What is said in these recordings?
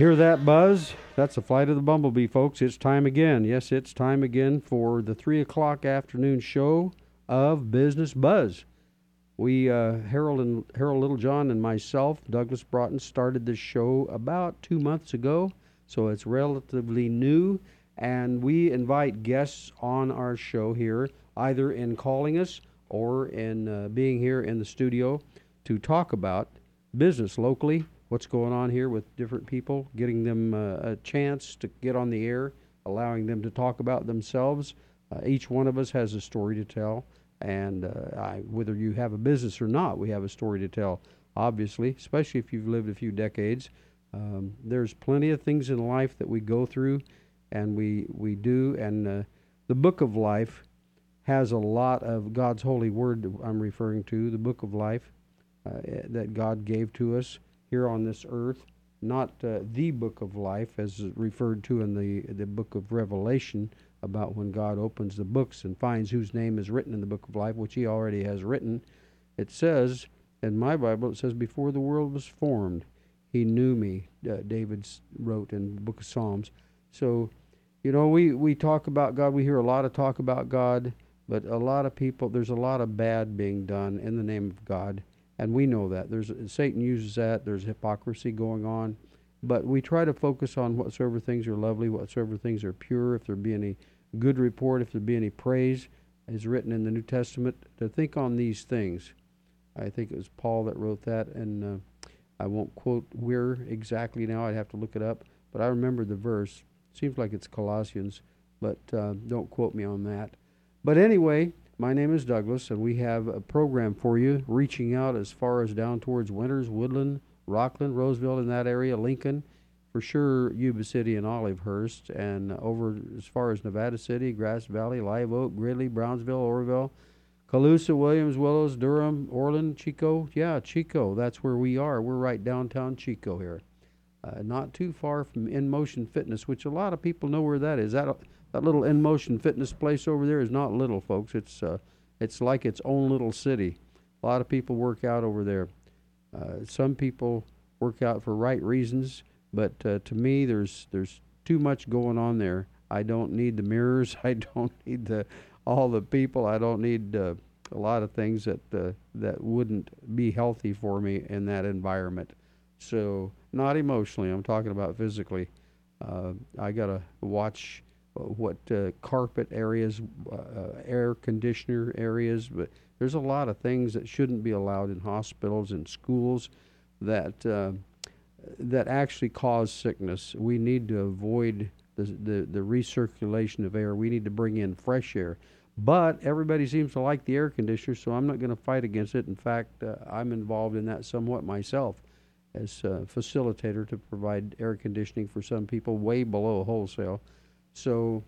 Hear that buzz? That's the flight of the bumblebee, folks. It's time again. Yes, it's time again for the 3 o'clock afternoon show of Business Buzz. We, Harold Littlejohn and myself, Douglas Broughton, started this show about 2 months ago, so it's relatively new, and we invite guests on our show here, either in calling us or in being here in the studio to talk about business locally, what's going on here with different people, getting them a chance to get on the air, allowing them to talk about themselves. Each one of us has a story to tell. And whether you have a business or not, we have a story to tell, obviously, especially if you've lived a few decades. There's plenty of things in life that we go through, and we do. And the book of life has a lot of God's holy word that I'm referring to, the book of life that God gave to us here on this earth, not the book of life as referred to in the book of Revelation, about when God opens the books and finds whose name is written in the book of life, which he already has written. It says, in my Bible, it says, before the world was formed, he knew me, David wrote in the book of Psalms. So, you know, we talk about God. We hear a lot of talk about God, but a lot of people, there's a lot of bad being done in the name of God, and we know that. Satan uses that. There's hypocrisy going on. But we try to focus on whatsoever things are lovely, whatsoever things are pure, if there be any good report, if there be any praise, is written in the New Testament, to think on these things. I think it was Paul that wrote that, and I won't quote where exactly now. I'd have to look it up, but I remember the verse. Seems like it's Colossians, but don't quote me on that. But anyway, my name is Douglas, and we have a program for you, reaching out as far as down towards Winters, Woodland, Rockland, Roseville, in that area, Lincoln, for sure, Yuba City and Olivehurst, and over as far as Nevada City, Grass Valley, Live Oak, Gridley, Brownsville, Oroville, Calusa, Williams, Willows, Durham, Orland, Chico. Yeah, Chico, that's where we are. We're right downtown Chico here. Not too far from In Motion Fitness, which a lot of people know where that is. That little In Motion Fitness place over there is not little, folks. It's like its own little city. A lot of people work out over there. Some people work out for right reasons, but to me, there's too much going on there. I don't need the mirrors. I don't need all the people. I don't need a lot of things that wouldn't be healthy for me in that environment. So not emotionally. I'm talking about physically. I gotta watch what carpet areas, air conditioner areas, but. There's a lot of things that shouldn't be allowed in hospitals and schools that actually cause sickness. We need to avoid the recirculation of air. We need to bring in fresh air. But everybody seems to like the air conditioner, so I'm not going to fight against it. In fact, I'm involved in that somewhat myself as a facilitator to provide air conditioning for some people way below wholesale. So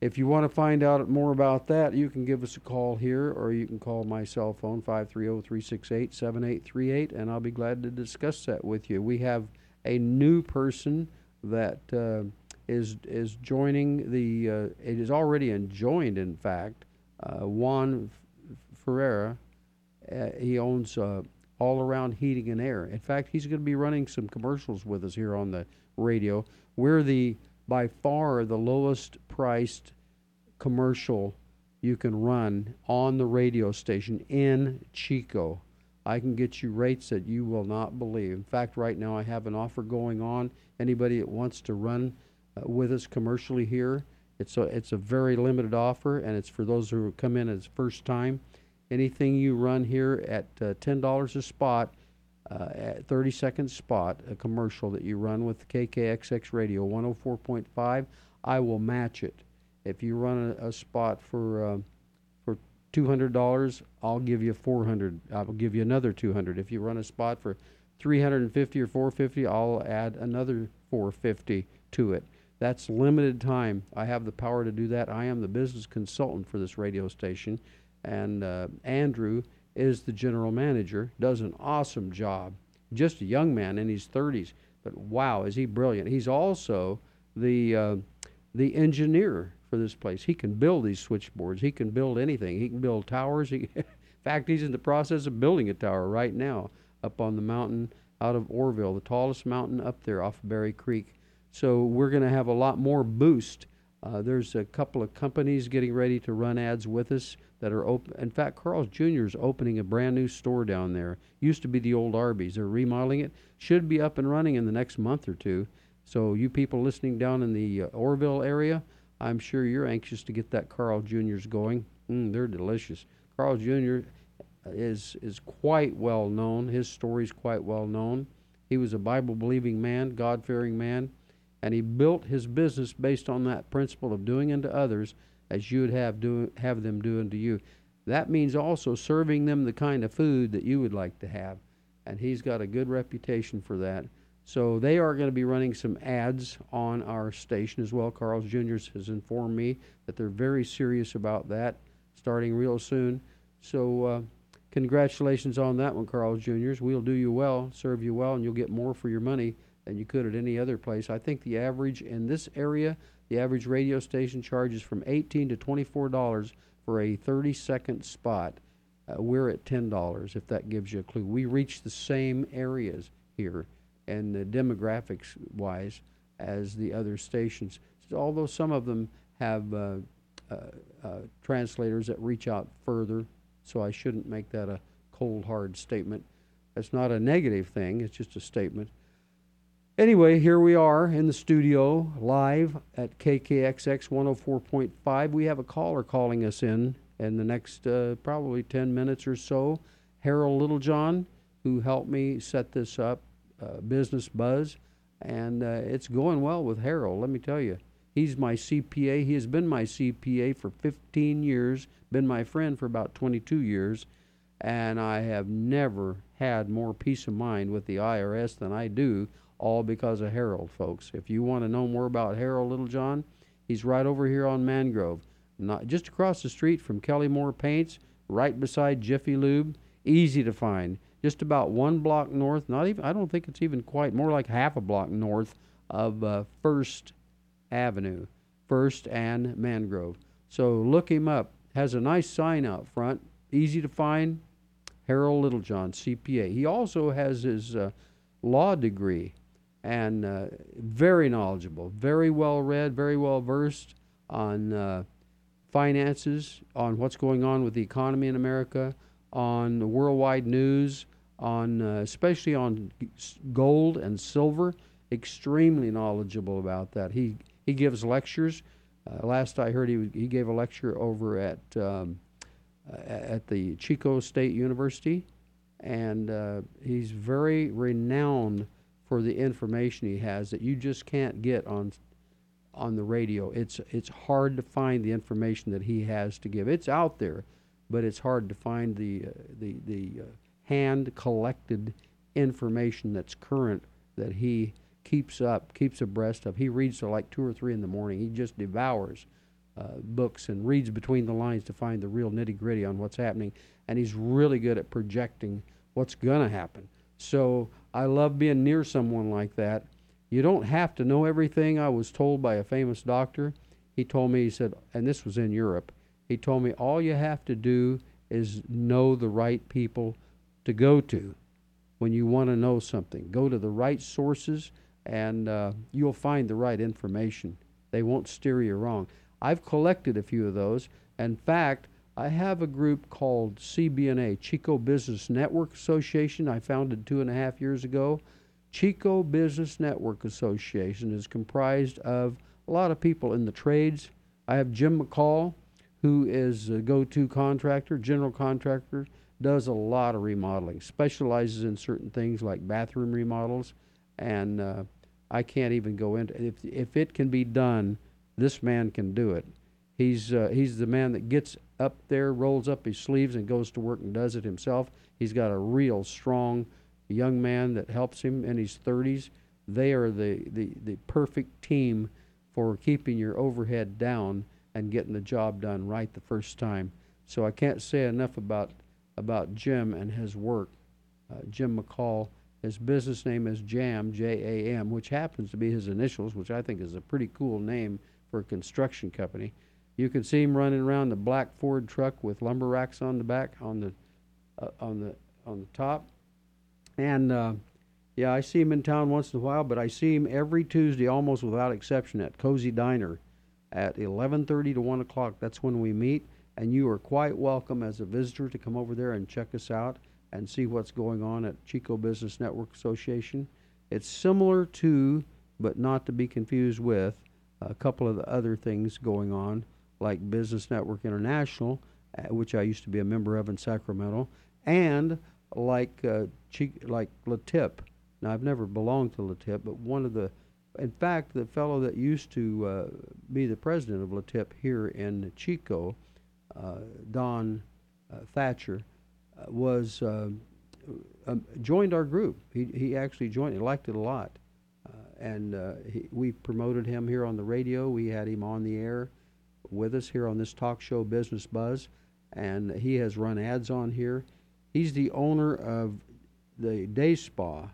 if you want to find out more about that, you can give us a call here, or you can call my cell phone, 530-368-7838, and I'll be glad to discuss that with you. We have a new person that is joining it is already joined, in fact, Juan Ferreira. He owns All Around Heating and Air. In fact, he's going to be running some commercials with us here on the radio. We're by far the lowest priced commercial you can run on the radio station in Chico. I can get you rates that you will not believe. In fact, right now I have an offer going on. Anybody that wants to run with us commercially here, it's a very limited offer, and it's for those who come in as first time. Anything you run here at $10 a spot, at 30-second spot, a commercial that you run with KKXX Radio 104.5, I will match it. If you run a spot for $200, I'll give you $400. I'll give you another $200. If you run a spot for $350 or $450, I'll add another $450 to it. That's limited time. I have the power to do that. I am the business consultant for this radio station, and Andrew is the general manager, does an awesome job. Just a young man in his 30s, but wow, is he brilliant. He's also the engineer for this place. He can build these switchboards. He can build anything. He can build towers. In fact, he's in the process of building a tower right now up on the mountain out of Orville, the tallest mountain up there off Berry Creek. So we're going to have a lot more boost. There's a couple of companies getting ready to run ads with us that are open. In fact, Carl's Jr. is opening a brand new store down there. Used to be the old Arby's. They're remodeling it. Should be up and running in the next month or two. So you people listening down in the Orville area, I'm sure you're anxious to get that Carl's Jr.'s going. They're delicious. Carl's Jr. is quite well known. His story's quite well known. He was a Bible-believing man, God-fearing man. And he built his business based on that principle of doing unto others as you would have them do unto you. That means also serving them the kind of food that you would like to have. And he's got a good reputation for that. So they are going to be running some ads on our station as well. Carl's Jr. has informed me that they're very serious about that, starting real soon. So congratulations on that one, Carl's Jr. We'll do you well, serve you well, and you'll get more for your money than you could at any other place. I think the average in this area, the average radio station charges from $18 to $24 for a 30-second spot. We're at $10, if that gives you a clue. We reach the same areas here and demographics-wise as the other stations, although some of them have translators that reach out further, so I shouldn't make that a cold, hard statement. That's not a negative thing. It's just a statement. Anyway, here we are in the studio live at KKXX 104.5. We have a caller calling us in the next probably 10 minutes or so. Harold Littlejohn, who helped me set this up, Business Buzz, and it's going well with Harold, let me tell you. He's my CPA. He has been my CPA for 15 years, been my friend for about 22 years, and I have never had more peace of mind with the IRS than I do. All because of Harold, folks. If you want to know more about Harold Littlejohn, he's right over here on Mangrove, not just across the street from Kelly Moore Paints, right beside Jiffy Lube. Easy to find. Just about one block north, not even, I don't think it's even quite, more like half a block north of First Avenue, First and Mangrove. So look him up. Has a nice sign out front. Easy to find. Harold Littlejohn, CPA. He also has his law degree. And very knowledgeable, very well read, very well versed on finances, on what's going on with the economy in America, on the worldwide news, on especially on gold and silver. Extremely knowledgeable about that. He gives lectures. Last I heard, he gave a lecture over at the Chico State University, and he's very renowned for the information he has that you just can't get on the radio. It's hard to find the information that he has to give. It's out there, but it's hard to find the hand collected information that's current that he keeps abreast of. He reads till like 2 or 3 in the morning. He just devours books and reads between the lines to find the real nitty gritty on what's happening. And he's really good at projecting what's gonna happen. So I love being near someone like that. You don't have to know everything. I was told by a famous doctor. He told me, he said, and this was in Europe, he told me all you have to do is know the right people to go to when you want to know something. Go to the right sources, and you'll find the right information. They won't steer you wrong. I've collected a few of those. In fact, I have a group called CBNA, Chico Business Network Association. I founded 2.5 years ago. Chico Business Network Association is comprised of a lot of people in the trades. I have Jim McCall, who is a go-to contractor, general contractor, does a lot of remodeling, specializes in certain things like bathroom remodels, and I can't even go into it. If it can be done, this man can do it. He's the man that gets up there, rolls up his sleeves, and goes to work and does it himself. He's got a real strong young man that helps him in his 30s. They are the perfect team for keeping your overhead down and getting the job done right the first time. So I can't say enough about Jim and his work. Jim McCall, his business name is JAM, J-A-M, which happens to be his initials, which I think is a pretty cool name for a construction company. You can see him running around the black Ford truck with lumber racks on the back, on the top, and Yeah, I see him in town once in a while, but I see him every Tuesday almost without exception at Cozy Diner at 11:30 to 1 o'clock. That's when we meet, and you are quite welcome as a visitor to come over there and check us out and see what's going on at Chico Business Network Association. It's similar to, but not to be confused with, a couple of the other things going on, like Business Network International, which I used to be a member of in Sacramento, and like LaTip. Now, I've never belonged to LaTip, but in fact, the fellow that used to be the president of LaTip here in Chico, Don Thatcher, joined our group. He actually joined, he liked it a lot. We promoted him here on the radio. We had him on the air with us here on this talk show, Business Buzz, and he has run ads on here. He's the owner of the day spa,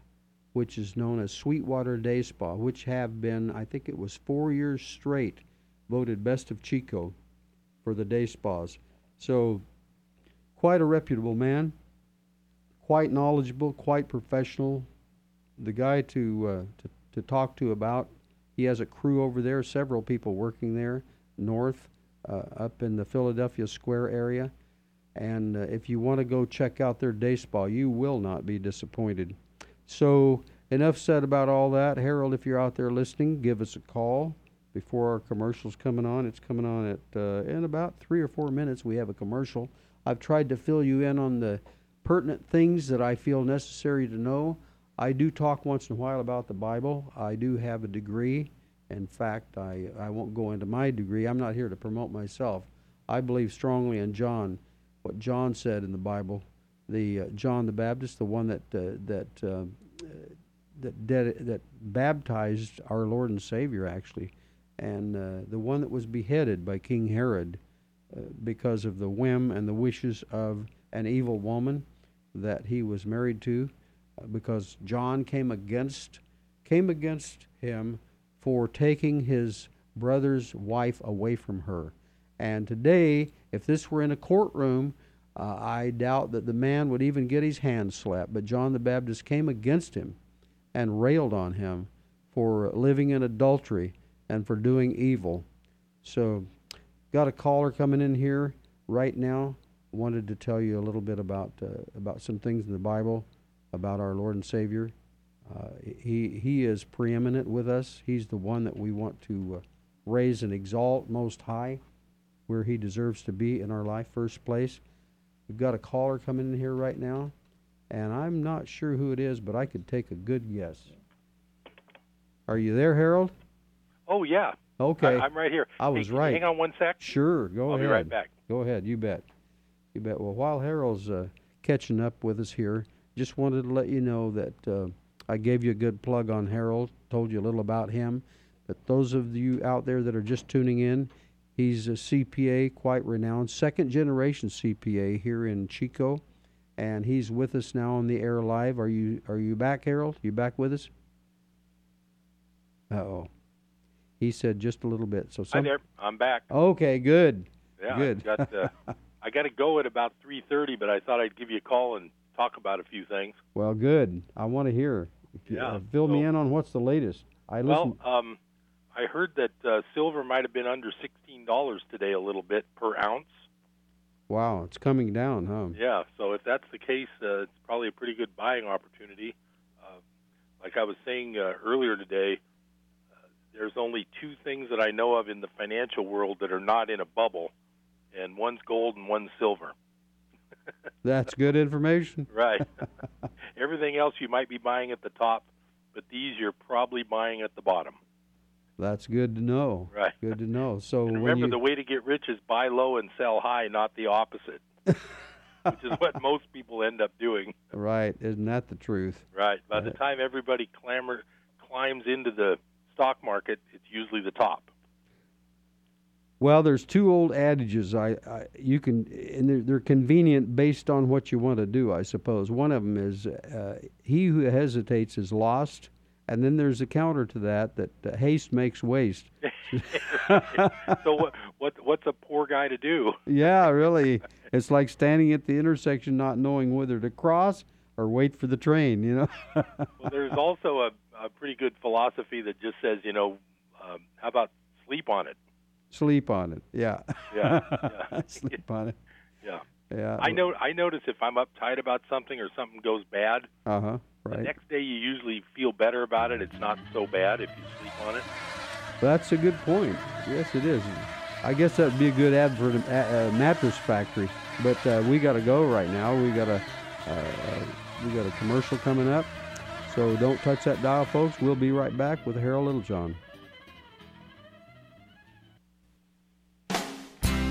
which is known as Sweetwater Day Spa, which have been, I think it was 4 years straight, voted best of Chico for the day spas. So quite a reputable man, quite knowledgeable, quite professional. The guy to talk to about, he has a crew over there, several people working there, north, up in the Philadelphia Square area. And if you want to go check out their day spa, you will not be disappointed. So enough said about all that. Harold, if you're out there listening, give us a call before our commercial's coming on. It's coming on at in about 3 or 4 minutes. We have a commercial. I've tried to fill you in on the pertinent things that I feel necessary to know. I do talk once in a while about the Bible. I do have a degree. In fact, I won't go into my degree. I'm not here to promote myself. I believe strongly in John. What John said in the Bible, the John the Baptist, the one that baptized our Lord and Savior, actually, and the one that was beheaded by King Herod because of the whim and the wishes of an evil woman that he was married to, because John came against him for taking his brother's wife away from her. And today, if this were in a courtroom, I doubt that the man would even get his hand slapped. But John the Baptist came against him and railed on him for living in adultery and for doing evil. So, got a caller coming in here right now. Wanted to tell you a little bit about some things in the Bible about our Lord and Savior. He is preeminent with us. He's the one that we want to raise and exalt most high, where he deserves to be in our life, first place. We've got a caller coming in here right now, and I'm not sure who it is, but I could take a good guess. Are you there, Harold? Oh, yeah. Okay. I'm right here. I was right. Hang on one sec. Sure, go ahead. I'll be right back. Go ahead, you bet. You bet. Well, while Harold's catching up with us here, just wanted to let you know that I gave you a good plug on Harold, told you a little about him, but those of you out there that are just tuning in, he's a CPA, quite renowned, second-generation CPA here in Chico, and he's with us now on the air live. Are you back, Harold? You back with us? Uh-oh. He said just a little bit. So hi there. I'm back. Okay, good. Yeah, good. I got to go at about 3:30, but I thought I'd give you a call and talk about a few things. Well, good. I want to hear. Yeah. Fill me in on what's the latest. I heard that silver might have been under $16 today a little bit per ounce. Wow, it's coming down, huh? Yeah, so if that's the case, it's probably a pretty good buying opportunity. Like I was saying earlier today, there's only two things that I know of in the financial world that are not in a bubble, and one's gold and one's silver. That's good information. Right. Everything else you might be buying at the top, but these you're probably buying at the bottom. That's good to know. Right. Good to know. So remember, the way to get rich is buy low and sell high, not the opposite, which is what most people end up doing. Right. Isn't that the truth? Right. By the time everybody climbs into the stock market, it's usually the top. Well, there's two old adages. They're convenient based on what you want to do, I suppose. One of them is he who hesitates is lost. And then there's a counter to that haste makes waste. So what's a poor guy to do? Yeah, really. It's like standing at the intersection not knowing whether to cross or wait for the train, you know. Well, there's also a pretty good philosophy that just says, you know, how about sleep on it? Sleep on it, yeah. Yeah, yeah. Sleep on it. Yeah. Yeah. I notice if I'm uptight about something or something goes bad, right. The next day you usually feel better about it. It's not so bad if you sleep on it. That's a good point. Yes, it is. I guess that would be a good ad for a mattress factory. But we got to go right now. We got a commercial coming up. So don't touch that dial, folks. We'll be right back with Harold Littlejohn.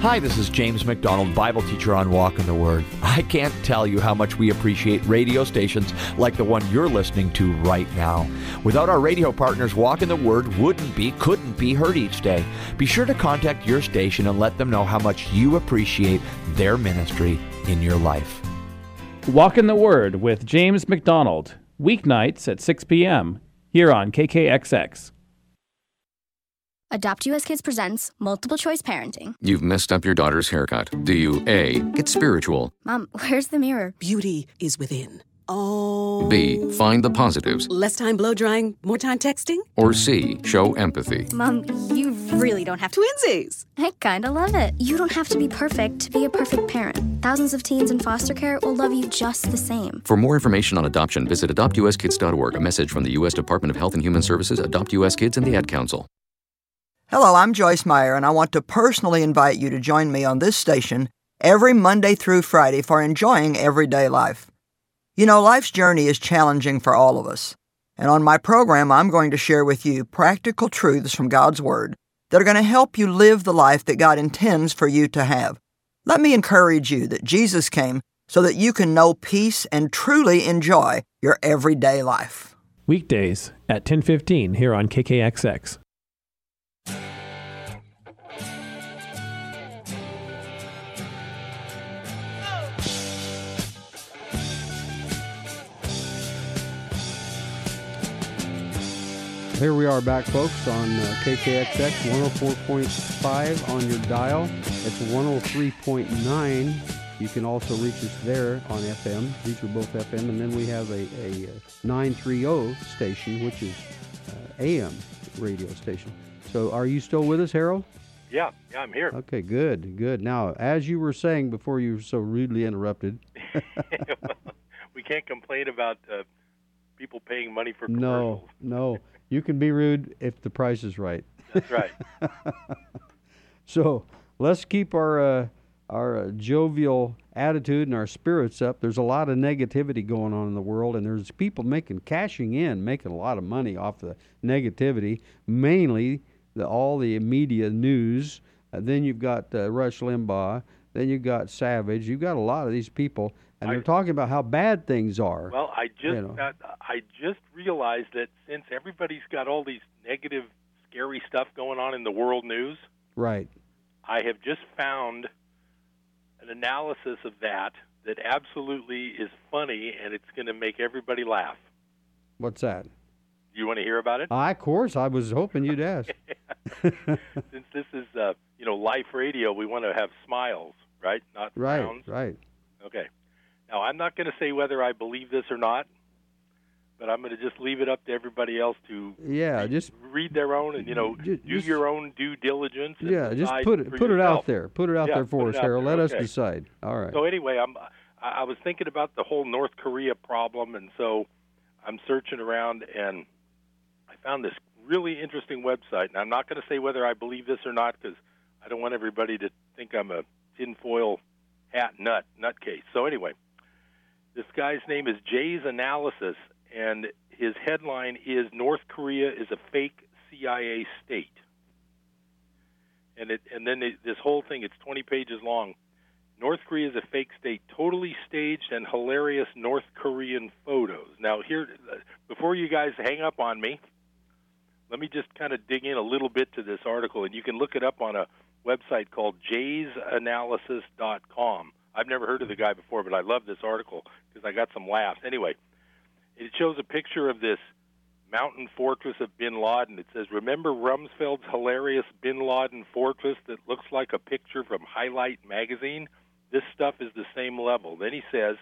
Hi, this is James McDonald, Bible teacher on Walk in the Word. I can't tell you how much we appreciate radio stations like the one you're listening to right now. Without our radio partners, Walk in the Word couldn't be heard each day. Be sure to contact your station and let them know how much you appreciate their ministry in your life. Walk in the Word with James McDonald, weeknights at 6 p.m. here on KKXX. Adopt US Kids presents Multiple Choice Parenting. You've messed up your daughter's haircut. Do you A, get spiritual? Mom, where's the mirror? Beauty is within. Oh. B, find the positives. Less time blow drying, more time texting. Or C, show empathy. Mom, you really don't have to. Twinsies. I kinda love it. You don't have to be perfect to be a perfect parent. Thousands of teens in foster care will love you just the same. For more information on adoption, visit AdoptUSKids.org. A message from the U.S. Department of Health and Human Services, Adopt US Kids, and the Ad Council. Hello, I'm Joyce Meyer, and I want to personally invite you to join me on this station every Monday through Friday for Enjoying Everyday Life. You know, life's journey is challenging for all of us. And on my program, I'm going to share with you practical truths from God's Word that are going to help you live the life that God intends for you to have. Let me encourage you that Jesus came so that you can know peace and truly enjoy your everyday life. Weekdays at 10:15 here on KKXX. Here we are back, folks, on KKXX 104.5 on your dial. It's 103.9. You can also reach us there on FM. These are both FM. And then we have a 930 station, which is AM radio station. So are you still with us, Harold? Yeah, I'm here. Okay, good. Now, as you were saying before you were so rudely interrupted. We can't complain about people paying money for commercials. No. You can be rude if the price is right. That's right. So let's keep our jovial attitude and our spirits up. There's a lot of negativity going on in the world, and there's people cashing in, making a lot of money off the negativity, mainly all the media news. Then you've got Rush Limbaugh. Then you've got Savage. You've got a lot of these people, and they're talking about how bad things are. Well, I just realized that since everybody's got all these negative, scary stuff going on in the world news, right? I have just found an analysis of that absolutely is funny, and it's going to make everybody laugh. What's that? You want to hear about it? Of course. I was hoping you'd ask. Since this is life radio, we want to have smiles. Right? Not sounds. Right. Okay. Now, I'm not going to say whether I believe this or not, but I'm going to just leave it up to everybody else to just read their own and, do your own due diligence. Yeah, just put it out there. Put it out there for us, Harold. Let us decide. All right. So anyway, I was thinking about the whole North Korea problem, and so I'm searching around, and I found this really interesting website. And I'm not going to say whether I believe this or not because I don't want everybody to think I'm a tinfoil hat nutcase. So anyway, this guy's name is Jay's Analysis, and his headline is North Korea is a fake CIA state. This whole thing, it's 20 pages long. North Korea is a fake state, totally staged and hilarious North Korean photos. Now here, before you guys hang up on me, let me just kind of dig in a little bit to this article, and you can look it up on a website called jaysanalysis.com. I've never heard of the guy before, but I love this article because I got some laughs. Anyway, it shows a picture of this mountain fortress of Bin Laden. It says, remember Rumsfeld's hilarious Bin Laden fortress that looks like a picture from Highlight magazine? This stuff is the same level. Then he says,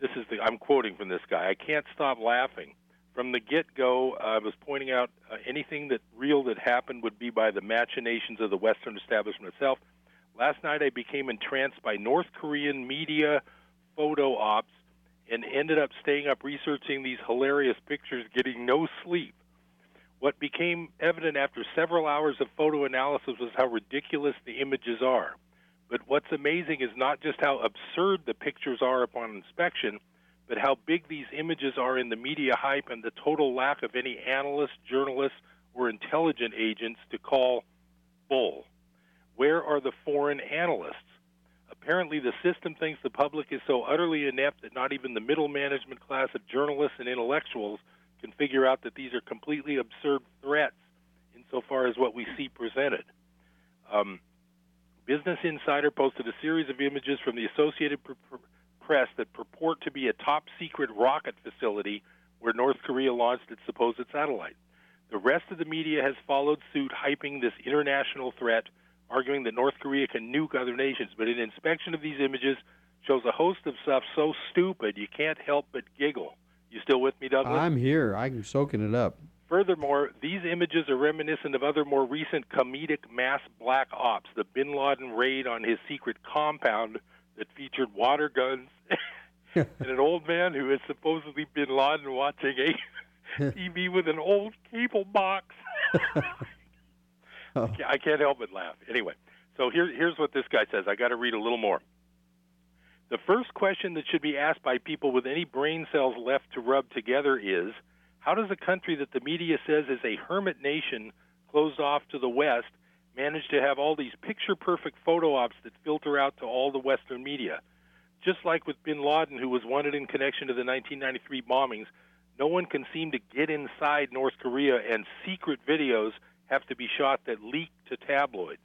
this is I'm quoting from this guy, I can't stop laughing. From the get-go, I was pointing out anything that real that happened would be by the machinations of the Western establishment itself. Last night I became entranced by North Korean media photo ops and ended up staying up researching these hilarious pictures, getting no sleep. What became evident after several hours of photo analysis was how ridiculous the images are. But what's amazing is not just how absurd the pictures are upon inspection, but how big these images are in the media hype and the total lack of any analysts, journalists, or intelligence agents to call bull. Where are the foreign analysts? Apparently the system thinks the public is so utterly inept that not even the middle management class of journalists and intellectuals can figure out that these are completely absurd threats insofar as what we see presented. Business Insider posted a series of images from the Associated Press that purport to be a top-secret rocket facility where North Korea launched its supposed satellite. The rest of the media has followed suit, hyping this international threat, arguing that North Korea can nuke other nations. But an inspection of these images shows a host of stuff so stupid you can't help but giggle. You still with me, Douglas? I'm here. I'm soaking it up. Furthermore, these images are reminiscent of other more recent comedic mass black ops, the bin Laden raid on his secret compound that featured water guns and an old man who had supposedly Bin Laden watching a TV with an old cable box. Oh. I can't help but laugh. Anyway, so here's what this guy says. I got to read a little more. The first question that should be asked by people with any brain cells left to rub together is, how does a country that the media says is a hermit nation closed off to the West manage to have all these picture-perfect photo ops that filter out to all the Western media? Just like with Bin Laden, who was wanted in connection to the 1993 bombings, no one can seem to get inside North Korea, and secret videos have to be shot that leak to tabloids.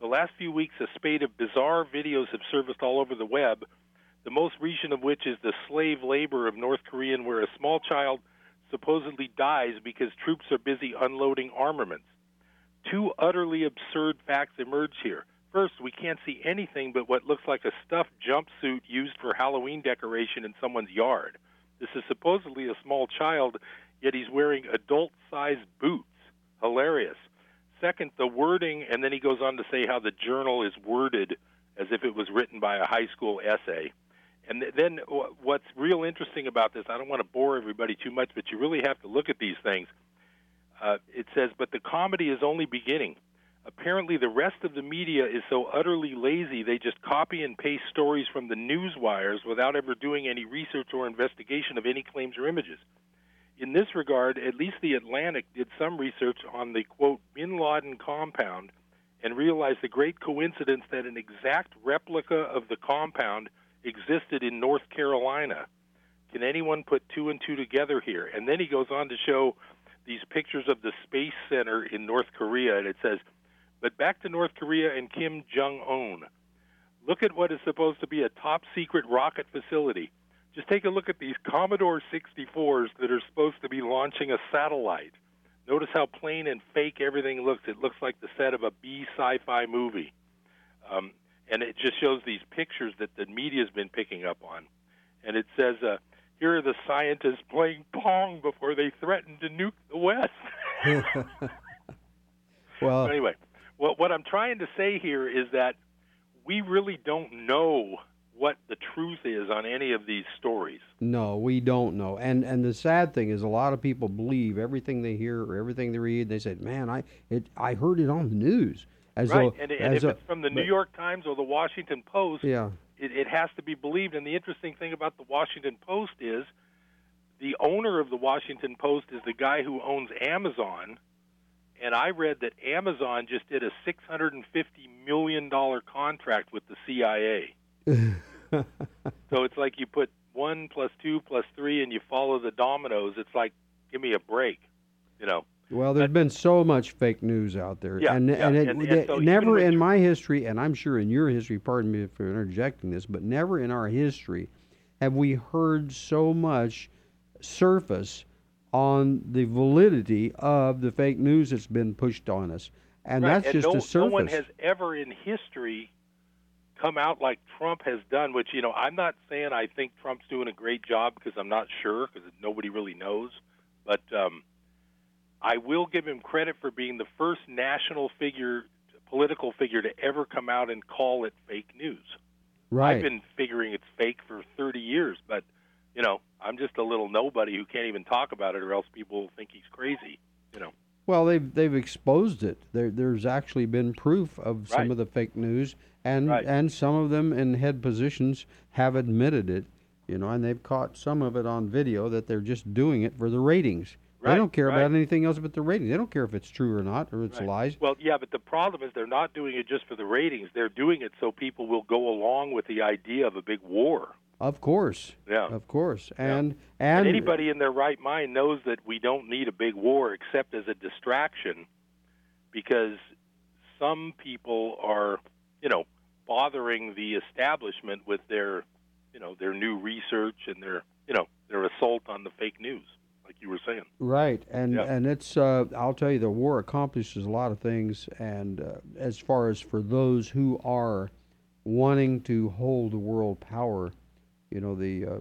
The last few weeks, a spate of bizarre videos have surfaced all over the web, the most recent of which is the slave labor of North Korean, where a small child supposedly dies because troops are busy unloading armaments. Two utterly absurd facts emerge here. First, we can't see anything but what looks like a stuffed jumpsuit used for Halloween decoration in someone's yard. This is supposedly a small child, yet he's wearing adult-sized boots. Hilarious. Second, the wording, and then he goes on to say how the journal is worded as if it was written by a high school essay. And then what's real interesting about this, I don't want to bore everybody too much, but you really have to look at these things. It says, but the comedy is only beginning. Apparently the rest of the media is so utterly lazy, they just copy and paste stories from the news wires without ever doing any research or investigation of any claims or images. In this regard, at least The Atlantic did some research on the, quote, Bin Laden compound and realized the great coincidence that an exact replica of the compound existed in North Carolina. Can anyone put two and two together here? And then he goes on to show these pictures of the Space Center in North Korea, and it says, but back to North Korea and Kim Jong-un. Look at what is supposed to be a top-secret rocket facility. Just take a look at these Commodore 64s that are supposed to be launching a satellite. Notice how plain and fake everything looks. It looks like the set of a B sci-fi movie. And it just shows these pictures that the media's been picking up on. And it says, here are the scientists playing pong before they threaten to nuke the West. Well, but anyway, what I'm trying to say here is that we really don't know what the truth is on any of these stories. No, we don't know. And the sad thing is a lot of people believe everything they hear or everything they read. They said, man, I heard it on the news. It's from the New York Times or the Washington Post, yeah, it has to be believed. And the interesting thing about the Washington Post is the owner of the Washington Post is the guy who owns Amazon. And I read that Amazon just did a $650 million contract with the CIA. So it's like you put 1 + 2 + 3 and you follow the dominoes. It's like, give me a break, you know. Well, there's been so much fake news out there. Yeah, and never in my history, and I'm sure in your history, pardon me for interjecting this, but never in our history have we heard so much surface on the validity of the fake news that's been pushed on us. And that's just the surface. No one has ever in history come out like Trump has done, which, you know, I'm not saying I think Trump's doing a great job because I'm not sure, because nobody really knows. But I will give him credit for being the first national figure, political figure, to ever come out and call it fake news. Right. I've been figuring it's fake for 30 years, but, you know, I'm just a little nobody who can't even talk about it, or else people will think he's crazy, you know. Well, they've exposed it. There's actually been proof of some of the fake news, and some of them in head positions have admitted it, you know, and they've caught some of it on video that they're just doing it for the ratings. Right, they don't care about anything else but the ratings. They don't care if it's true or not, or it's lies. Well, yeah, but the problem is they're not doing it just for the ratings. They're doing it so people will go along with the idea of a big war. Of course. Yeah. Of course. And anybody in their right mind knows that we don't need a big war except as a distraction, because some people are, you know, bothering the establishment with their, you know, their new research and their, you know, their assault on the fake news, like you were saying. Right. And it's, I'll tell you, the war accomplishes a lot of things. And as far as for those who are wanting to hold world power, you know, the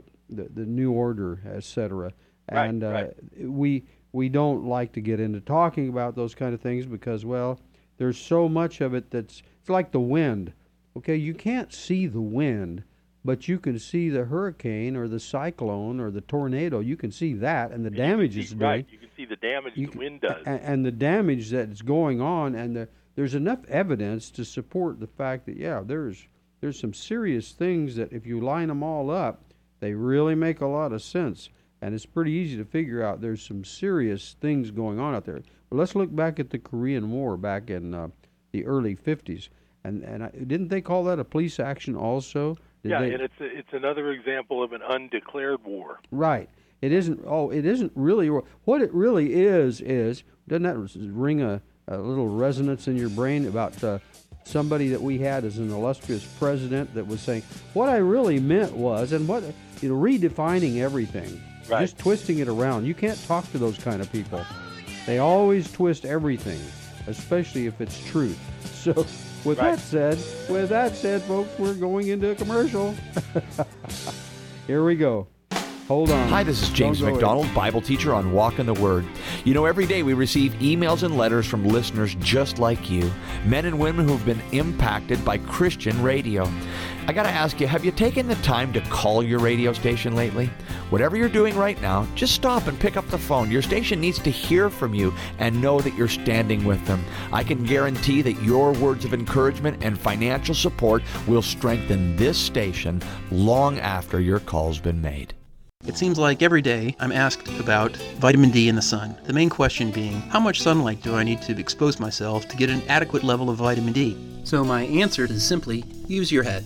new order, et cetera. And we don't like to get into talking about those kind of things because, well, there's so much of it that's, it's like the wind. Okay, you can't see the wind, but you can see the hurricane or the cyclone or the tornado. You can see that and the damage it's doing. Right, you can see the damage the wind does. And the damage that's going on, and there's enough evidence to support the fact that, yeah, there's some serious things that if you line them all up, they really make a lot of sense. And it's pretty easy to figure out there's some serious things going on out there. But let's look back at the Korean War back in the early 50s. And didn't they call that a police action also? And it's another example of an undeclared war. Right. It isn't really war. What it really is, doesn't that ring a little resonance in your brain about somebody that we had as an illustrious president that was saying, what I really meant was, and what, you know, redefining everything, just twisting it around. You can't talk to those kind of people. They always twist everything, especially if it's truth. So with that said, folks, we're going into a commercial. Here we go. Hold on. Hi, this is James McDonald, Bible teacher on Walk in the Word. You know, every day we receive emails and letters from listeners just like you, men and women who have been impacted by Christian radio. I got to ask you, have you taken the time to call your radio station lately? Whatever you're doing right now, just stop and pick up the phone. Your station needs to hear from you and know that you're standing with them. I can guarantee that your words of encouragement and financial support will strengthen this station long after your call's been made. It seems like every day I'm asked about vitamin D in the sun, the main question being, how much sunlight do I need to expose myself to get an adequate level of vitamin D? So my answer is simply, use your head.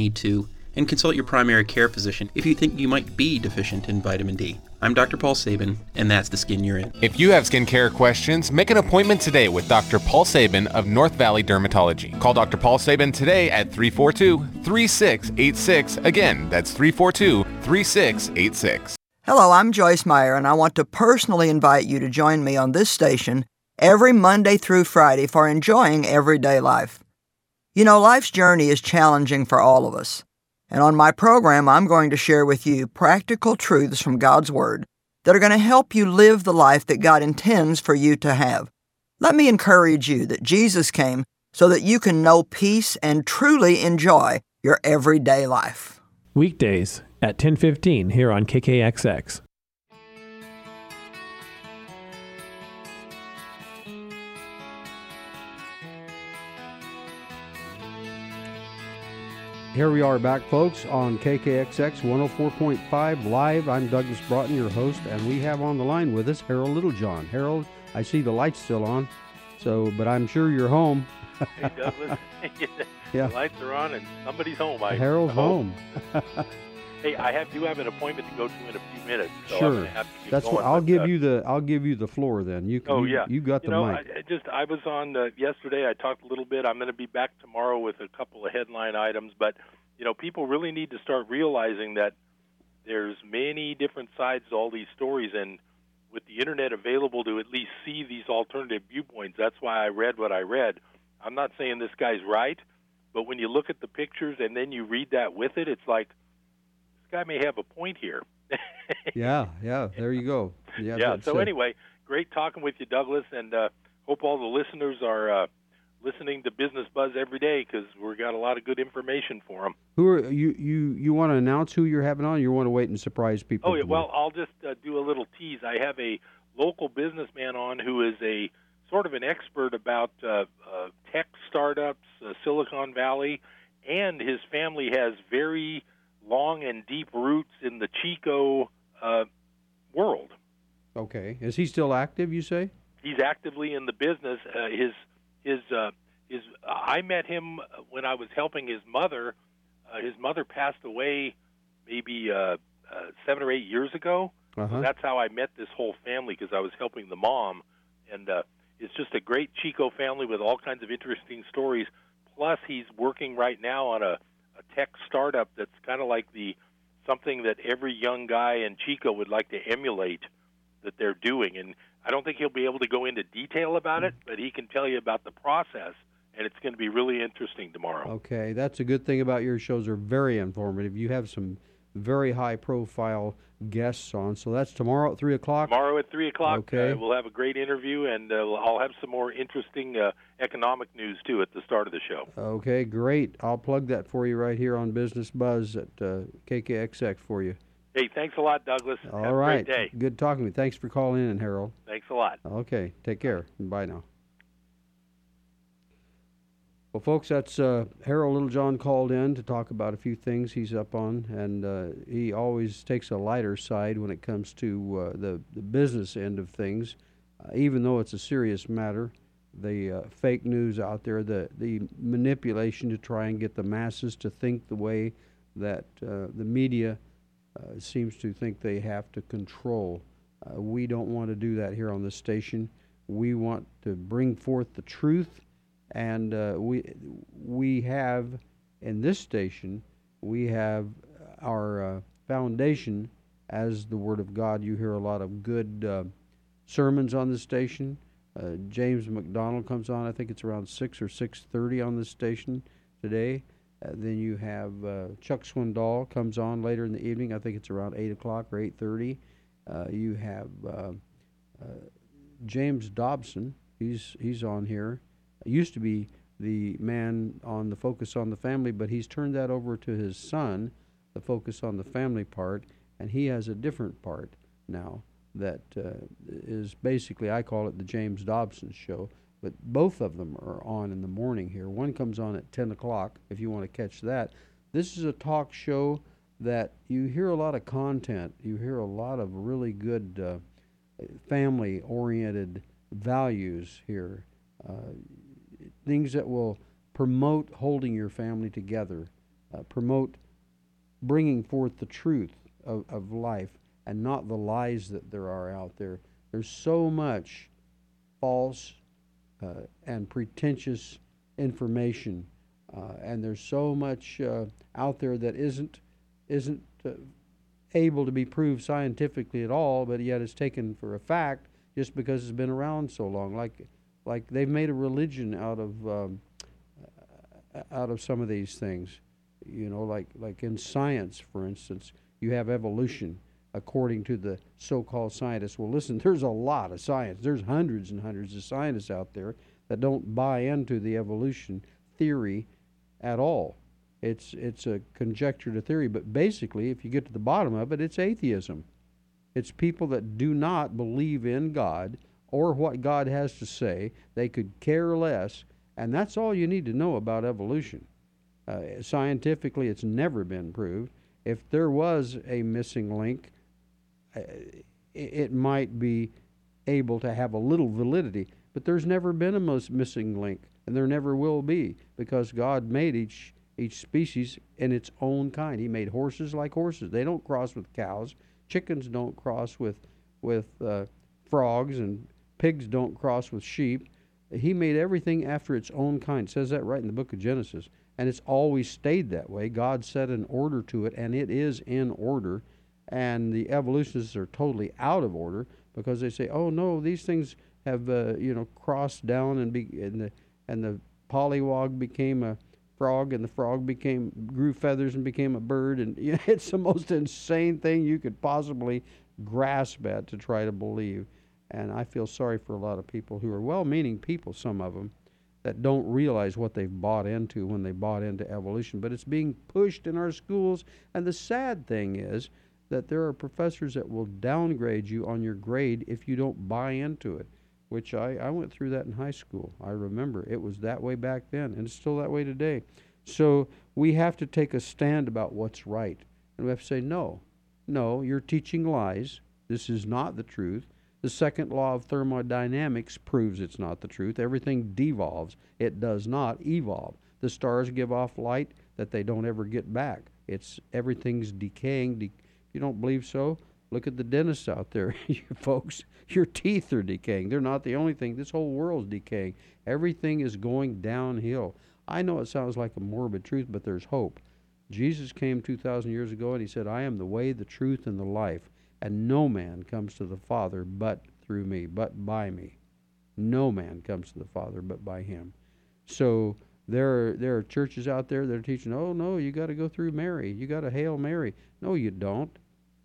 to, and consult your primary care physician if you think you might be deficient in vitamin D. I'm Dr. Paul Sabin, and that's The Skin You're In. If you have skin care questions, make an appointment today with Dr. Paul Sabin of North Valley Dermatology. Call Dr. Paul Sabin today at 342-3686. Again, that's 342-3686. Hello, I'm Joyce Meyer, and I want to personally invite you to join me on this station every Monday through Friday for Enjoying Everyday Life. You know, life's journey is challenging for all of us. And on my program, I'm going to share with you practical truths from God's Word that are going to help you live the life that God intends for you to have. Let me encourage you that Jesus came so that you can know peace and truly enjoy your everyday life. Weekdays at 10:15 here on KKXX. Here we are back, folks, on KKXX 104.5 Live. I'm Douglas Broughton, your host, and we have on the line with us Harold Littlejohn. Harold, I see the light's still on, but I'm sure you're home. Hey, Douglas. Yeah. The lights are on and somebody's home. Harold's home. Hey, I do have an appointment to go to in a few minutes. So sure. I'm gonna have to I'll give you the floor then. You got the mic. I was on yesterday. I talked a little bit. I'm going to be back tomorrow with a couple of headline items, but people really need to start realizing that there's many different sides to all these stories, and with the internet available to at least see these alternative viewpoints, that's why I read what I read. I'm not saying this guy's right, but when you look at the pictures and then you read that with it, it's like, guy may have a point here. yeah, there you go. Yeah. So anyway, great talking with you, Douglas, and hope all the listeners are listening to Business Buzz every day, because we've got a lot of good information for them. Who are you? You want to announce who you're having on? Or you want to wait and surprise people? Oh yeah. Well, I'll just do a little tease. I have a local businessman on who is a sort of an expert about tech startups, Silicon Valley, and his family has very long and deep roots in the Chico world. Okay. Is he still active, you say? He's actively in the business. I met him when I was helping his mother. His mother passed away maybe 7 or 8 years ago. Uh-huh. So that's how I met this whole family, because I was helping the mom. And it's just a great Chico family with all kinds of interesting stories. Plus, he's working right now on a tech startup that's kind of like something that every young guy in Chico would like to emulate that they're doing. And I don't think he'll be able to go into detail about it, but he can tell you about the process, and it's going to be really interesting tomorrow. Okay, that's a good thing about your shows. Are very informative. You have some very high-profile guests on, so that's tomorrow at 3 o'clock? Tomorrow at 3 o'clock. Okay. We'll have a great interview, and I'll have some more interesting economic news, too, at the start of the show. Okay, great. I'll plug that for you right here on Business Buzz at KKXX for you. Hey, thanks a lot, Douglas. All right. Have a great day. Good talking to you. Thanks for calling in, Harold. Thanks a lot. Okay, take care. Bye now. Well, folks, that's Harold Littlejohn called in to talk about a few things he's up on, and he always takes a lighter side when it comes to the business end of things, even though it's a serious matter. The fake news out there, the manipulation to try and get the masses to think the way that the media seems to think they have to control. We don't want to do that here on this station. We want to bring forth the truth. And we have, in this station, we have our foundation as the Word of God. You hear a lot of good sermons on this station. James McDonald comes on, I think it's around 6 or 6:30 on this station today. Then you have Chuck Swindoll comes on later in the evening. I think it's around 8 o'clock or 8:30. You have James Dobson. He's on here. Used to be the man on the Focus on the Family, but he's turned that over to his son, the Focus on the Family part, and he has a different part now that is basically, I call it the James Dobson Show, but both of them are on in the morning here. One comes on at 10 o'clock, if you want to catch that. This is a talk show that you hear a lot of content. You hear a lot of really good family-oriented values here. Things that will promote holding your family together, promote bringing forth the truth of life and not the lies that there are out there. There's so much false and pretentious information, and there's so much out there that isn't able to be proved scientifically at all, but yet it's taken for a fact just because it's been around so long. Like they've made a religion out of some of these things, like in science, for instance, you have evolution according to the so-called scientists. Well, listen, there's a lot of science. There's hundreds and hundreds of scientists out there that don't buy into the evolution theory at all. It's a conjecture to theory, but basically, if you get to the bottom of it, it's atheism. It's people that do not believe in God or what God has to say. They could care less, and that's all you need to know about evolution. Scientifically, it's never been proved. If there was a missing link, it might be able to have a little validity, but there's never been a missing link and there never will be, because God made each species in its own kind. He made horses like horses. They don't cross with cows. Chickens don't cross with frogs, and pigs don't cross with sheep. He made everything after its own kind. It says that right in the book of Genesis. And it's always stayed that way. God set an order to it, and it is in order. And the evolutionists are totally out of order, because they say, oh, no, these things have, crossed down, and the pollywog became a frog, and the frog grew feathers and became a bird. And it's the most insane thing you could possibly grasp at to try to believe. And I feel sorry for a lot of people who are well-meaning people, some of them, that don't realize what they've bought into when they bought into evolution. But it's being pushed in our schools. And the sad thing is that there are professors that will downgrade you on your grade if you don't buy into it, which I went through that in high school. I remember it was that way back then, and it's still that way today. So we have to take a stand about what's right. And we have to say, no, you're teaching lies. This is not the truth. The second law of thermodynamics proves it's not the truth. Everything devolves. It does not evolve. The stars give off light that they don't ever get back. Everything's decaying. If you don't believe so, look at the dentists out there, you folks. Your teeth are decaying. They're not the only thing. This whole world's decaying. Everything is going downhill. I know it sounds like a morbid truth, but there's hope. Jesus came 2,000 years ago, and he said, I am the way, the truth, and the life. And no man comes to the Father but through me, but by me. No man comes to the Father but by him. So there are churches out there that are teaching, oh, no, you got to go through Mary. You got to Hail Mary. No, you don't.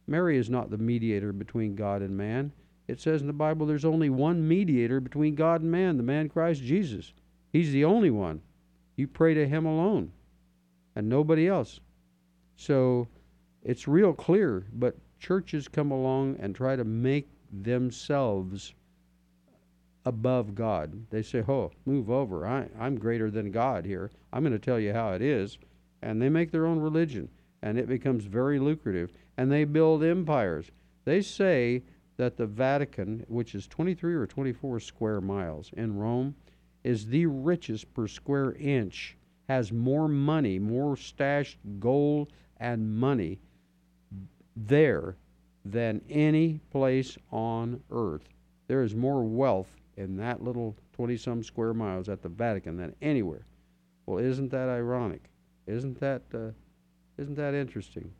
Mary is not the mediator between God and man. It says in the Bible there's only one mediator between God and man, the man Christ Jesus. He's the only one. You pray to him alone and nobody else. So it's real clear, but churches come along and try to make themselves above God. They say, oh, move over. I'm greater than God here. I'm going to tell you how it is. And they make their own religion, and it becomes very lucrative. And they build empires. They say that the Vatican, which is 23 or 24 square miles in Rome, is the richest per square inch, has more money, more stashed gold and money there than any place on earth. There is more wealth in that little 20-some square miles at the Vatican than anywhere. Well, isn't that ironic? Isn't that interesting?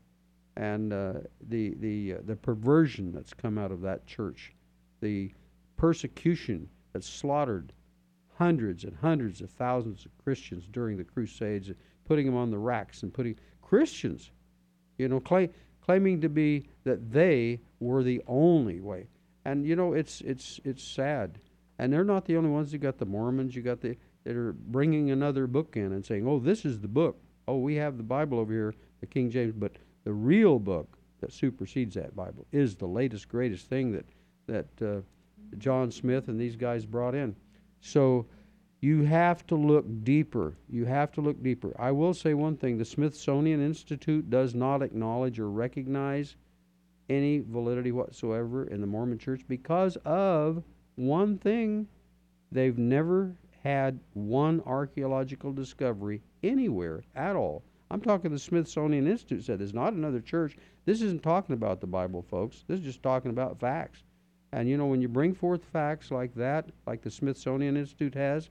And the perversion that's come out of that church, the persecution that slaughtered hundreds and hundreds of thousands of Christians during the Crusades, putting them on the racks and putting Christians, claiming to be that they were the only way. And, it's sad. And they're not the only ones. You got the Mormons. You got that are bringing another book in and saying, oh, this is the book. Oh, we have the Bible over here, the King James. But the real book that supersedes that Bible is the latest, greatest thing that John Smith and these guys brought in. So you have to look deeper. I will say one thing. The Smithsonian Institute does not acknowledge or recognize any validity whatsoever in the Mormon Church because of one thing. They've never had one archaeological discovery anywhere at all. I'm talking the Smithsonian Institute said there's not another church. This isn't talking about the Bible, folks. This is just talking about facts. And, when you bring forth facts like that, like the Smithsonian Institute has,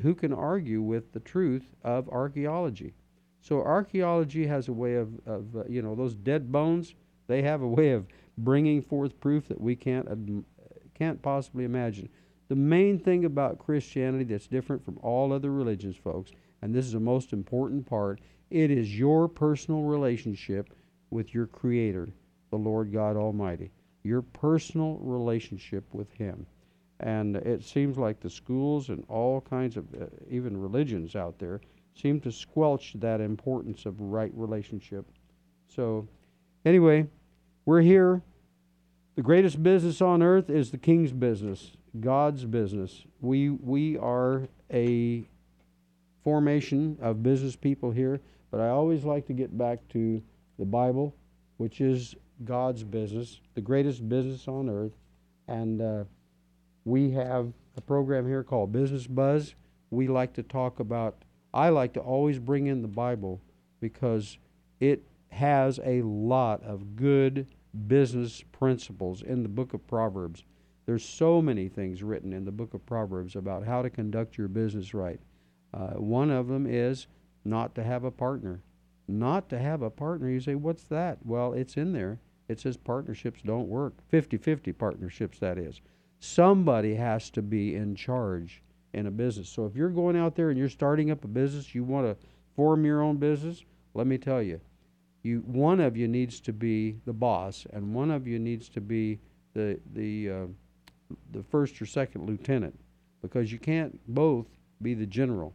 who can argue with the truth of archaeology? So archaeology has a way of those dead bones, they have a way of bringing forth proof that we can't possibly imagine. The main thing about Christianity that's different from all other religions, folks, and this is the most important part, it is your personal relationship with your Creator, the Lord God Almighty, your personal relationship with Him. And it seems like the schools and all kinds of even religions out there seem to squelch that importance of right relationship. So anyway, we're here. The greatest business on earth is the King's business, God's business. We are a formation of business people here, but I always like to get back to the Bible, which is God's business, the greatest business on earth. And we have a program here called Business Buzz, we like to talk about, I like to always bring in the Bible because it has a lot of good business principles in the book of Proverbs. There's so many things written in the book of Proverbs about how to conduct your business right. One of them is not to have a partner. Not to have a partner, you say, what's that? Well, it's in there. It says partnerships don't work. 50-50 partnerships, that is. Somebody has to be in charge in a business. So if you're going out there and you're starting up a business, you want to form your own business, let me tell you, one of you needs to be the boss, and one of you needs to be the first or second lieutenant, because you can't both be the general.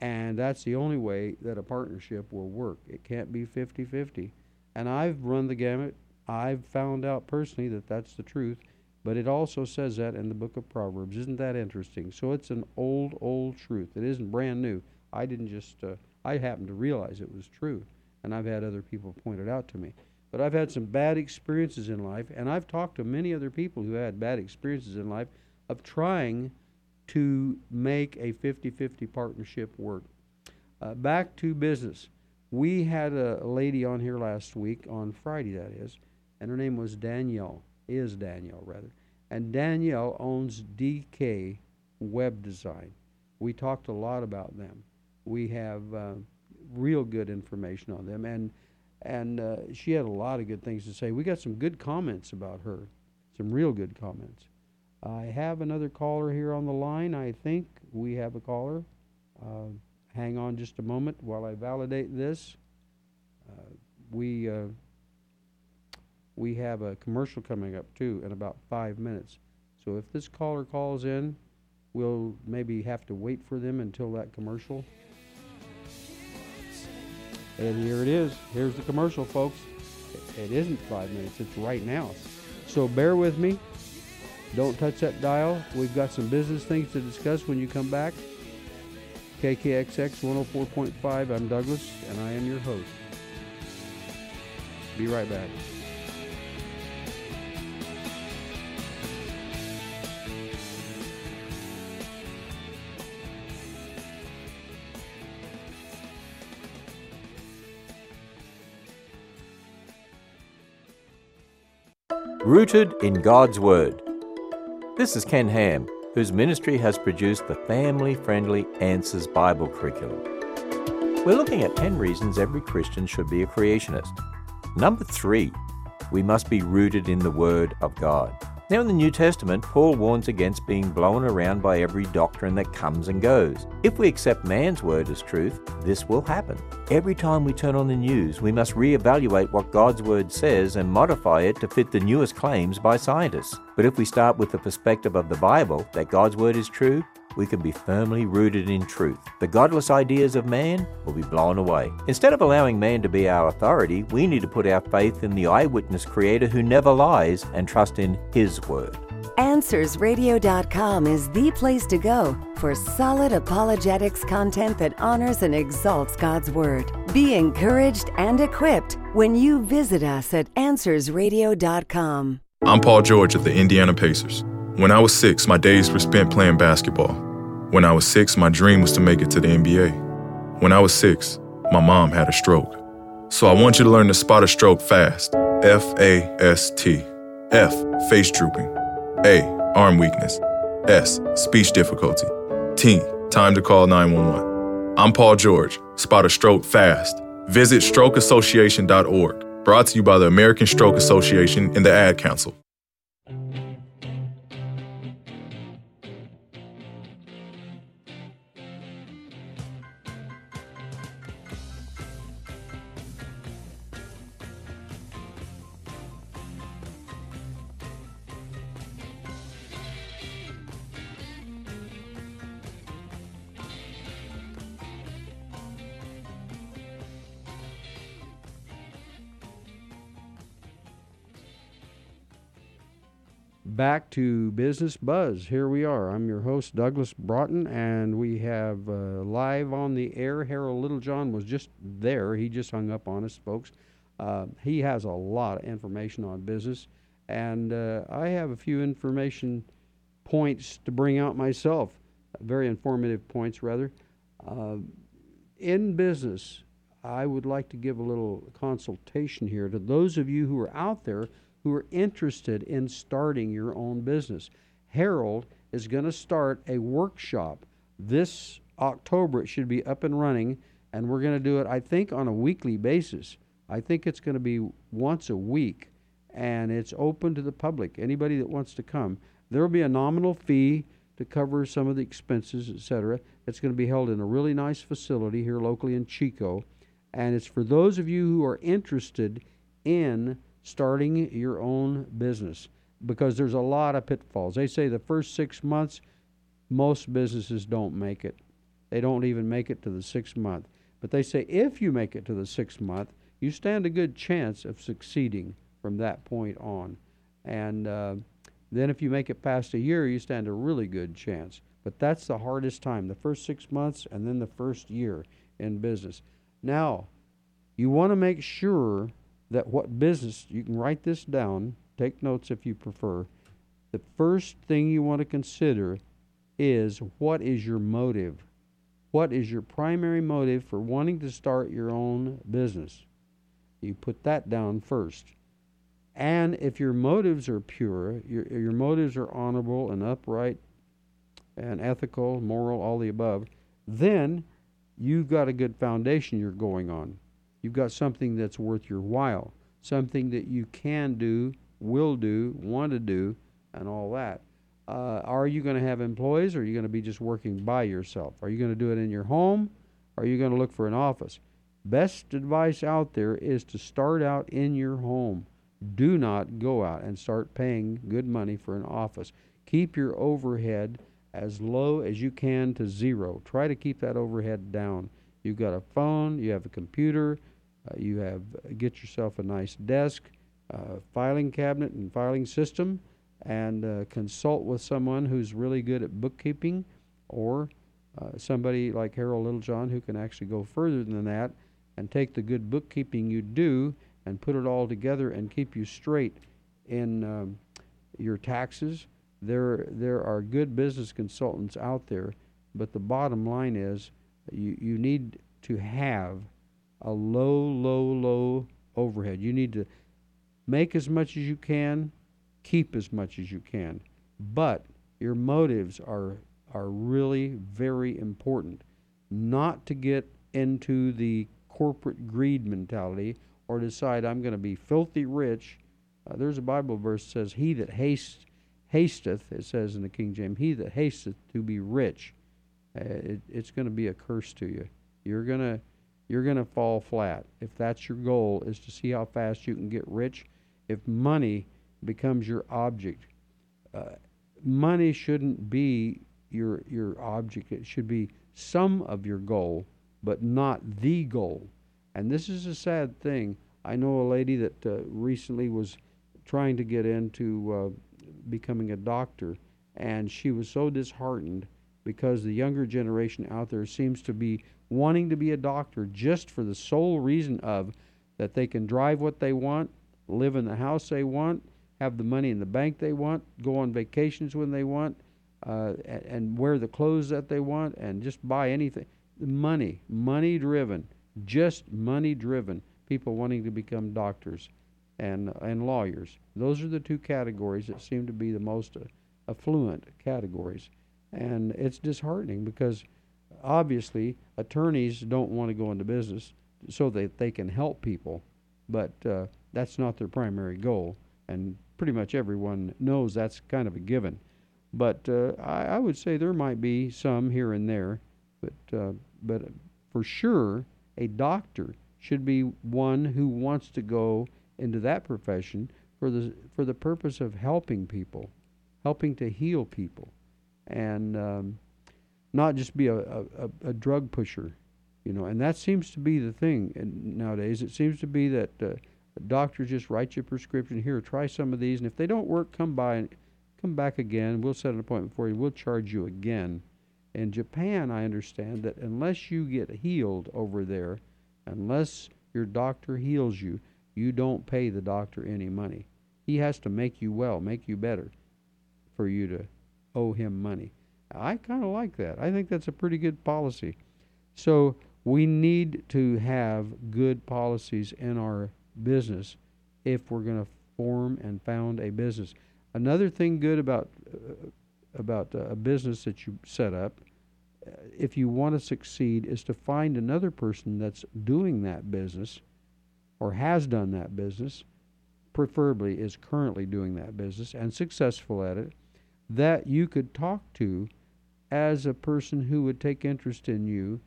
And that's the only way that a partnership will work. It can't be 50-50. And I've run the gamut. I've found out personally that that's the truth. But it also says that in the book of Proverbs. Isn't that interesting? So it's an old, old truth. It isn't brand new. I didn't just, I happened to realize it was true. And I've had other people point it out to me. But I've had some bad experiences in life. And I've talked to many other people who had bad experiences in life of trying to make a 50-50 partnership work. Back to business. We had a lady on here last week, on Friday that is, and her name was Danielle. Is Danielle, rather. And Danielle owns DK Web Design. We talked a lot about them. We have real good information on them. And she had a lot of good things to say. We got some good comments about her, some real good comments. I have another caller here on the line. I think we have a caller. Hang on just a moment while I validate this. We have a commercial coming up, too, in about 5 minutes. So if this caller calls in, we'll maybe have to wait for them until that commercial. And here it is. Here's the commercial, folks. It isn't 5 minutes. It's right now. So bear with me. Don't touch that dial. We've got some business things to discuss when you come back. KKXX 104.5. I'm Douglas, and I am your host. Be right back. Rooted in God's Word. This is Ken Ham, whose ministry has produced the family-friendly Answers Bible curriculum. We're looking at 10 reasons every Christian should be a creationist. Number 3, we must be rooted in the Word of God. Now in the New Testament, Paul warns against being blown around by every doctrine that comes and goes. If we accept man's word as truth, this will happen. Every time we turn on the news, we must reevaluate what God's Word says and modify it to fit the newest claims by scientists. But if we start with the perspective of the Bible, that God's Word is true, we can be firmly rooted in truth. The godless ideas of man will be blown away. Instead of allowing man to be our authority, we need to put our faith in the eyewitness Creator who never lies and trust in His Word. AnswersRadio.com is the place to go for solid apologetics content that honors and exalts God's Word. Be encouraged and equipped when you visit us at AnswersRadio.com. I'm Paul George of the Indiana Pacers. When I was 6, my days were spent playing basketball. When I was 6, my dream was to make it to the NBA. When I was 6, my mom had a stroke. So I want you to learn to spot a stroke fast. FAST. F, face drooping. A, arm weakness. S, speech difficulty. T, time to call 911. I'm Paul George. Spot a stroke fast. Visit strokeassociation.org. Brought to you by the American Stroke Association and the Ad Council. Back to Business Buzz. Here we are. I'm your host, Douglas Broughton, and we have live on the air. Harold Littlejohn was just there. He just hung up on us, folks. He has a lot of information on business, and I have a few information points to bring out myself. very informative points, rather. In business, I would like to give a little consultation here to those of you who are out there who are interested in starting your own business. Harold is going to start a workshop this October. It should be up and running, and we're going to do it, I think, on a weekly basis. I think it's going to be once a week, and it's open to the public, anybody that wants to come. There will be a nominal fee to cover some of the expenses, etc. It's going to be held in a really nice facility here locally in Chico, and it's for those of you who are interested in starting your own business, because there's a lot of pitfalls. They say the first 6 months, most businesses don't make it. They don't even make it to the 6th month. But they say if you make it to the 6th month, you stand a good chance of succeeding from that point on. And then if you make it past a year, you stand a really good chance. But that's the hardest time, the first 6 months and then the first year in business. Now, you want to make sure that what business, you can write this down, take notes if you prefer. The first thing you want to consider is, what is your motive? What is your primary motive for wanting to start your own business? You put that down first. And if your motives are pure, your motives are honorable and upright and ethical, moral, all the above, then you've got a good foundation you're going on. You've got something that's worth your while, something that you can do, will do, want to do, and all that. Are you going to have employees, or are you going to be just working by yourself? Are you going to do it in your home, or are you going to look for an office? Best advice out there is to start out in your home. Do not go out and start paying good money for an office. Keep your overhead as low as you can to zero. Try to keep that overhead down. You've got a phone, you have a computer, you have get yourself a nice desk, filing cabinet and filing system, and consult with someone who's really good at bookkeeping, or somebody like Harold Littlejohn, who can actually go further than that and take the good bookkeeping you do and put it all together and keep you straight in your taxes. There are good business consultants out there, but the bottom line is you need to have a low overhead. You need to make as much as you can, keep as much as you can, but your motives are really very important. Not to get into the corporate greed mentality or decide I'm going to be filthy rich. There's a Bible verse that says, he that hasteth, it says in the King James, he that hasteth to be rich, it's going to be a curse to you. You're going to fall flat if that's your goal, is to see how fast you can get rich. If money becomes your object, money shouldn't be your object. It should be some of your goal, but not the goal. And this is a sad thing. I know a lady that recently was trying to get into becoming a doctor, and she was so disheartened because the younger generation out there seems to be wanting to be a doctor just for the sole reason of that they can drive what they want, live in the house they want, have the money in the bank they want, go on vacations when they want, and wear the clothes that they want, and just buy anything. Money driven, just money driven people wanting to become doctors and lawyers. Those are the two categories that seem to be the most affluent categories. And it's disheartening, because obviously attorneys don't want to go into business so that they can help people, but that's not their primary goal, and pretty much everyone knows that's kind of a given. But I would say there might be some here and there, but for sure a doctor should be one who wants to go into that profession for the purpose of helping people, helping to heal people, and not just be a drug pusher, you know. And that seems to be the thing nowadays. It seems to be that doctors just write you a prescription. Here, try some of these, and if they don't work, come back again. We'll set an appointment for you. We'll charge you again. In Japan, I understand that unless you get healed over there, unless your doctor heals you, you don't pay the doctor any money. He has to make you well, make you better, for you to owe him money. I kind of like that. I think that's a pretty good policy. So we need to have good policies in our business if we're going to form and found a business. Another thing good about a business that you set up, if you want to succeed, is to find another person that's doing that business or has done that business, preferably is currently doing that business and successful at it, that you could talk to as a person who would take interest in you,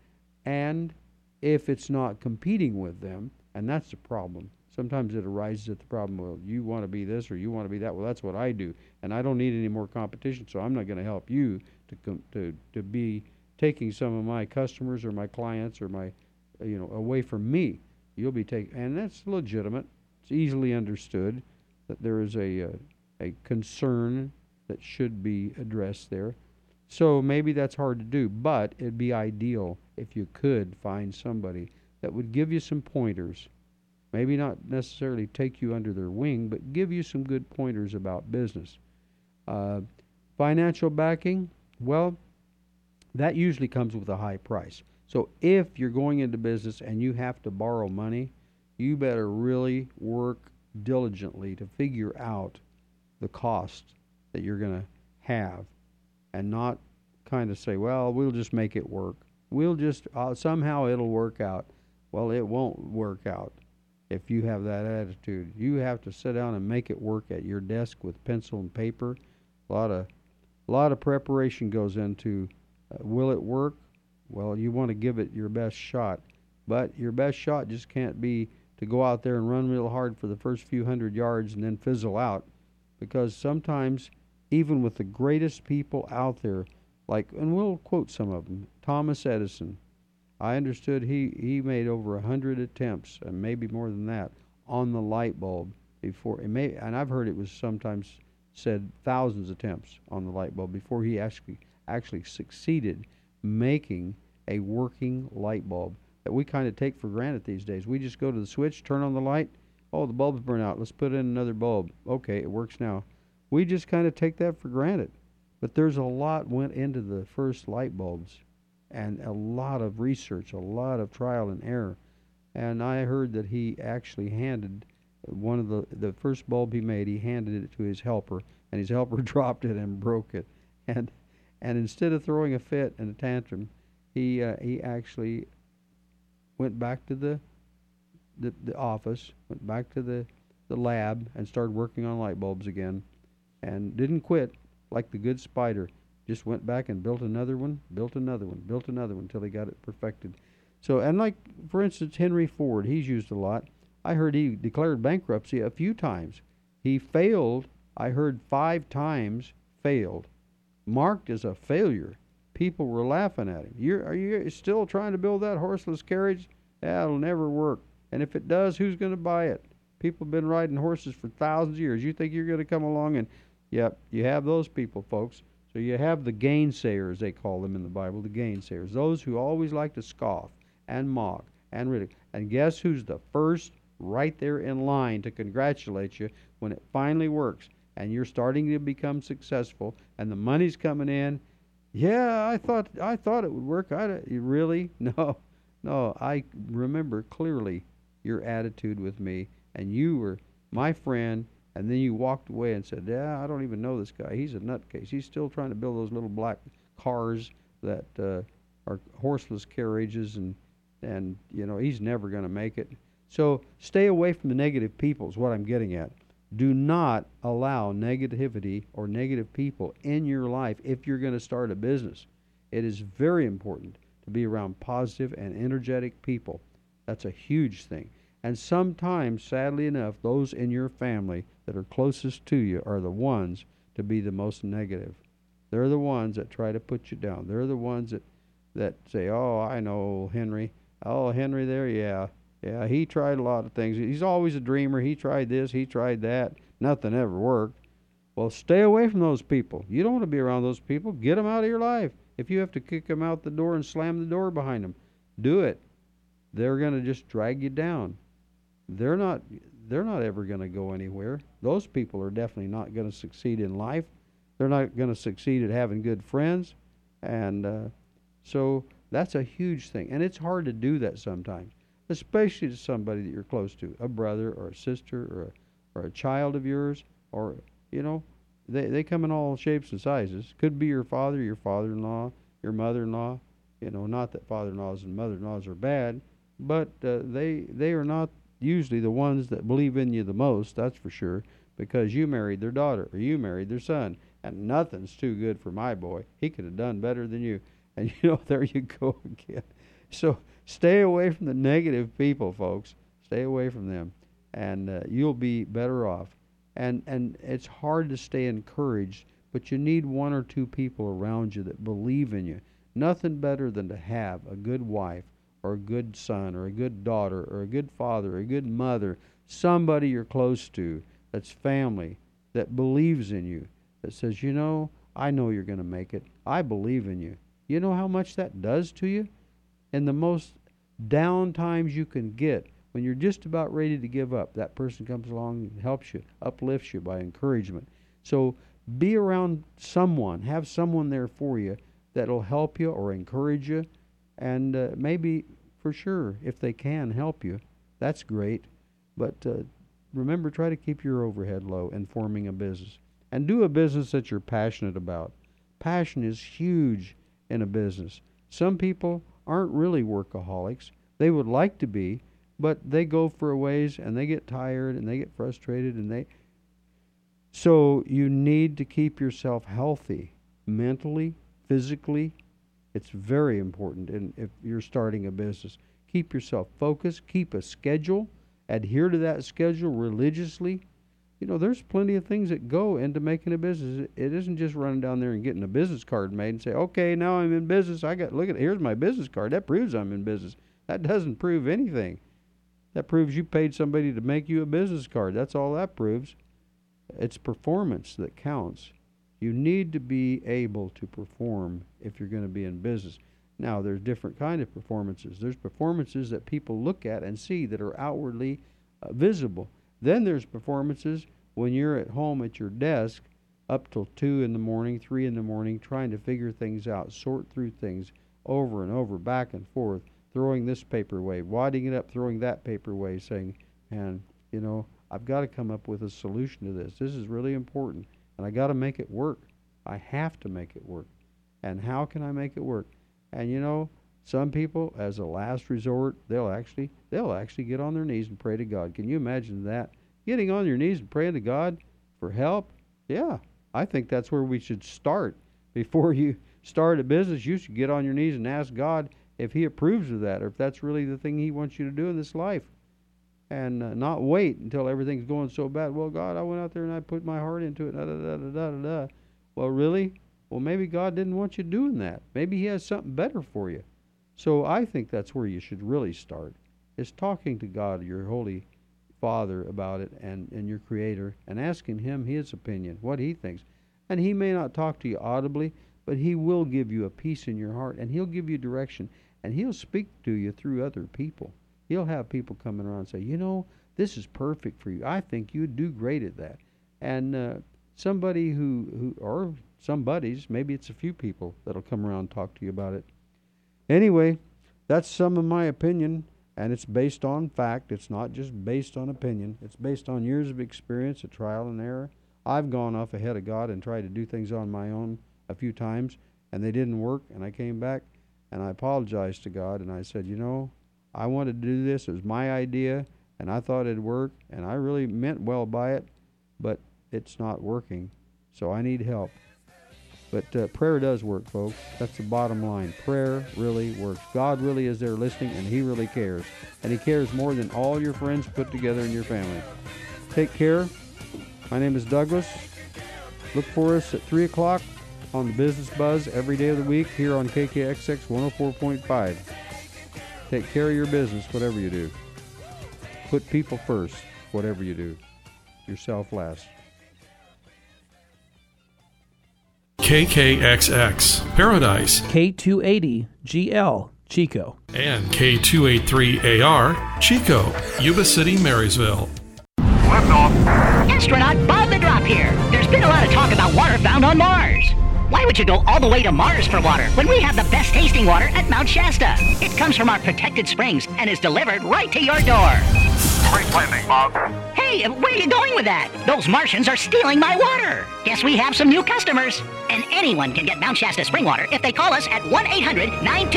and if it's not competing with them, and that's the problem. Sometimes it arises at the problem, well, you want to be this or you want to be that. Well, that's what I do, and I don't need any more competition, so I'm not going to help you to be taking some of my customers or my clients or my, away from me. You'll be taking, and that's legitimate. It's easily understood that there is a concern that should be addressed there. So maybe that's hard to do, but it'd be ideal if you could find somebody that would give you some pointers, maybe not necessarily take you under their wing, but give you some good pointers about business. Financial backing, well, that usually comes with a high price. So if you're going into business and you have to borrow money, you better really work diligently to figure out the cost that you're going to have, and not kind of say, well, we'll just make it work. We'll just, somehow it'll work out. Well, it won't work out if you have that attitude. You have to sit down and make it work at your desk with pencil and paper. A lot of preparation goes into, will it work? Well, you want to give it your best shot, but your best shot just can't be to go out there and run real hard for the first few hundred yards and then fizzle out, because sometimes even with the greatest people out there, like, and we'll quote some of them, Thomas Edison, I understood he made over 100 attempts, and maybe more than that, on the light bulb before, and I've heard it was sometimes said thousands of attempts on the light bulb before he actually succeeded making a working light bulb that we kind of take for granted these days. We just go to the switch, turn on the light, oh, the bulb's burned out, let's put in another bulb. Okay, it works now. We just kind of take that for granted. But there's a lot went into the first light bulbs, and a lot of research, a lot of trial and error. And I heard that he actually handed one of the first bulb he made, he handed it to his helper, and his helper dropped it and broke it. And instead of throwing a fit and a tantrum, he actually went back to the office, went back to the lab, and started working on light bulbs again, and didn't quit like the good spider. Just went back and built another one till he got it perfected. So, and like, for instance, Henry Ford, he's used a lot. I heard he declared bankruptcy a few times. He failed, I heard 5 times failed, marked as a failure. People were laughing at him. Are you still trying to build that horseless carriage? That'll never work. And if it does, who's going to buy it? People have been riding horses for thousands of years. You think you're going to come along and, yep, you have those people, folks. So you have the gainsayers, they call them in the Bible, the gainsayers, those who always like to scoff and mock and ridicule. And guess who's the first right there in line to congratulate you when it finally works and you're starting to become successful and the money's coming in? Yeah, I thought it would work. Really? No, I remember clearly your attitude with me, and you were my friend. And then you walked away and said, yeah, I don't even know this guy. He's a nutcase. He's still trying to build those little black cars that are horseless carriages, and he's never going to make it. So stay away from the negative people is what I'm getting at. Do not allow negativity or negative people in your life if you're going to start a business. It is very important to be around positive and energetic people. That's a huge thing. And sometimes, sadly enough, those in your family that are closest to you are the ones to be the most negative. They're the ones that try to put you down. They're the ones that say, oh, I know Henry. Oh, Henry there, yeah. Yeah, he tried a lot of things. He's always a dreamer. He tried this, he tried that. Nothing ever worked. Well, stay away from those people. You don't want to be around those people. Get them out of your life. If you have to kick them out the door and slam the door behind them, do it. They're going to just drag you down. They're not ever going to go anywhere. Those people are definitely not going to succeed in life. They're not going to succeed at having good friends. And so that's a huge thing. And it's hard to do that sometimes, especially to somebody that you're close to, a brother or a sister or a child of yours, or, you know, they come in all shapes and sizes. Could be your father, your father-in-law, your mother-in-law. You know, not that father-in-laws and mother-in-laws are bad, but they are not usually the ones that believe in you the most, that's for sure, because you married their daughter or you married their son, and nothing's too good for my boy. He could have done better than you. And, you know, there you go again. So stay away from the negative people, folks. Stay away from them, and you'll be better off. And it's hard to stay encouraged, but you need one or two people around you that believe in you. Nothing better than to have a good wife or a good son or a good daughter or a good father or a good mother, somebody you're close to that's family, that believes in you, that says, you know, I know you're going to make it. I believe in you. You know how much that does to you? In the most down times you can get, when you're just about ready to give up, that person comes along and helps you, uplifts you by encouragement. So be around someone, have someone there for you that'll help you or encourage you, and maybe for sure if they can help you, that's great. But remember, try to keep your overhead low in forming a business, and do a business that you're passionate about. Passion is huge in a business. Some people aren't really workaholics. They would like to be, but they go for a ways and they get tired and they get frustrated and they. So you need to keep yourself healthy mentally, physically. It's very important. And if you're starting a business, keep yourself focused, keep a schedule, adhere to that schedule religiously. You know, there's plenty of things that go into making a business. It isn't just running down there and getting a business card made and say, okay, now I'm in business. I got, look at, here's my business card. That proves I'm in business. That doesn't prove anything. That proves you paid somebody to make you a business card. That's all that proves. It's performance that counts. You need to be able to perform if you're going to be in business. Now, there's different kind of performances. There's performances that people look at and see that are outwardly visible. Then there's performances when you're at home at your desk up till 2 in the morning, 3 in the morning, trying to figure things out, sort through things over and over, back and forth, throwing this paper away, wadding it up, throwing that paper away, saying, man, you know, I've got to come up with a solution to this. This is really important, and I got to make it work. I have to make it work. And how can I make it work? And, you know, some people, as a last resort, they'll actually get on their knees and pray to God. Can you imagine that? Getting on your knees and praying to God for help? Yeah, I think that's where we should start. Before you start a business, you should get on your knees and ask God if He approves of that, or if that's really the thing He wants you to do in this life. And not wait until everything's going so bad. Well, God, I went out there and I put my heart into it. Da, da, da, da, da, da. Well, really? Well, maybe God didn't want you doing that. Maybe He has something better for you. So I think that's where you should really start, is talking to God, your Holy Father, about it, and your Creator, and asking Him His opinion, what He thinks. And He may not talk to you audibly, but He will give you a peace in your heart, and He'll give you direction, and He'll speak to you through other people. He'll have people coming around and say, you know, this is perfect for you. I think you'd do great at that. And somebody who or some buddies, maybe it's a few people that'll come around and talk to you about it. Anyway, that's some of my opinion, and it's based on fact. It's not just based on opinion. It's based on years of experience, a trial and error. I've gone off ahead of God and tried to do things on my own a few times, and they didn't work, and I came back, and I apologized to God, and I said, you know, I wanted to do this. It was my idea, and I thought it'd work, and I really meant well by it, but it's not working, so I need help. But prayer does work, folks. That's the bottom line. Prayer really works. God really is there listening, and He really cares. And He cares more than all your friends put together in your family. Take care. My name is Douglas. Look for us at 3 o'clock on the Business Buzz every day of the week here on KKXX 104.5. Take care of your business, whatever you do. Put people first, whatever you do. Yourself last. KKXX, Paradise, K280GL, Chico, and K283AR, Chico, Yuba City, Marysville. Liftoff. Astronaut Bob the Drop here. There's been a lot of talk about water found on Mars. Why would you go all the way to Mars for water when we have the best tasting water at Mount Shasta? It comes from our protected springs and is delivered right to your door. Great landing, Bob. Hey, where are you going with that? Those Martians are stealing my water. Guess we have some new customers. And anyone can get Mount Shasta Springwater if they call us at 1-800-922-6227.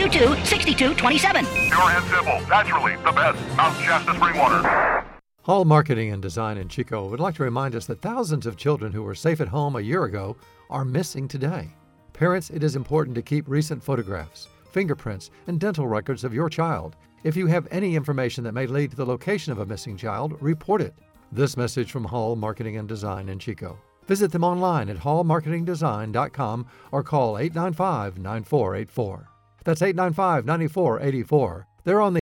Pure and simple. Naturally, the best. Mount Shasta Springwater. Hall Marketing and Design in Chico would like to remind us that thousands of children who were safe at home a year ago are missing today. Parents, it is important to keep recent photographs, fingerprints, and dental records of your child. If you have any information that may lead to the location of a missing child, report it. This message from Hall Marketing and Design in Chico. Visit them online at hallmarketingdesign.com or call 895-9484. That's 895-9484. They're on the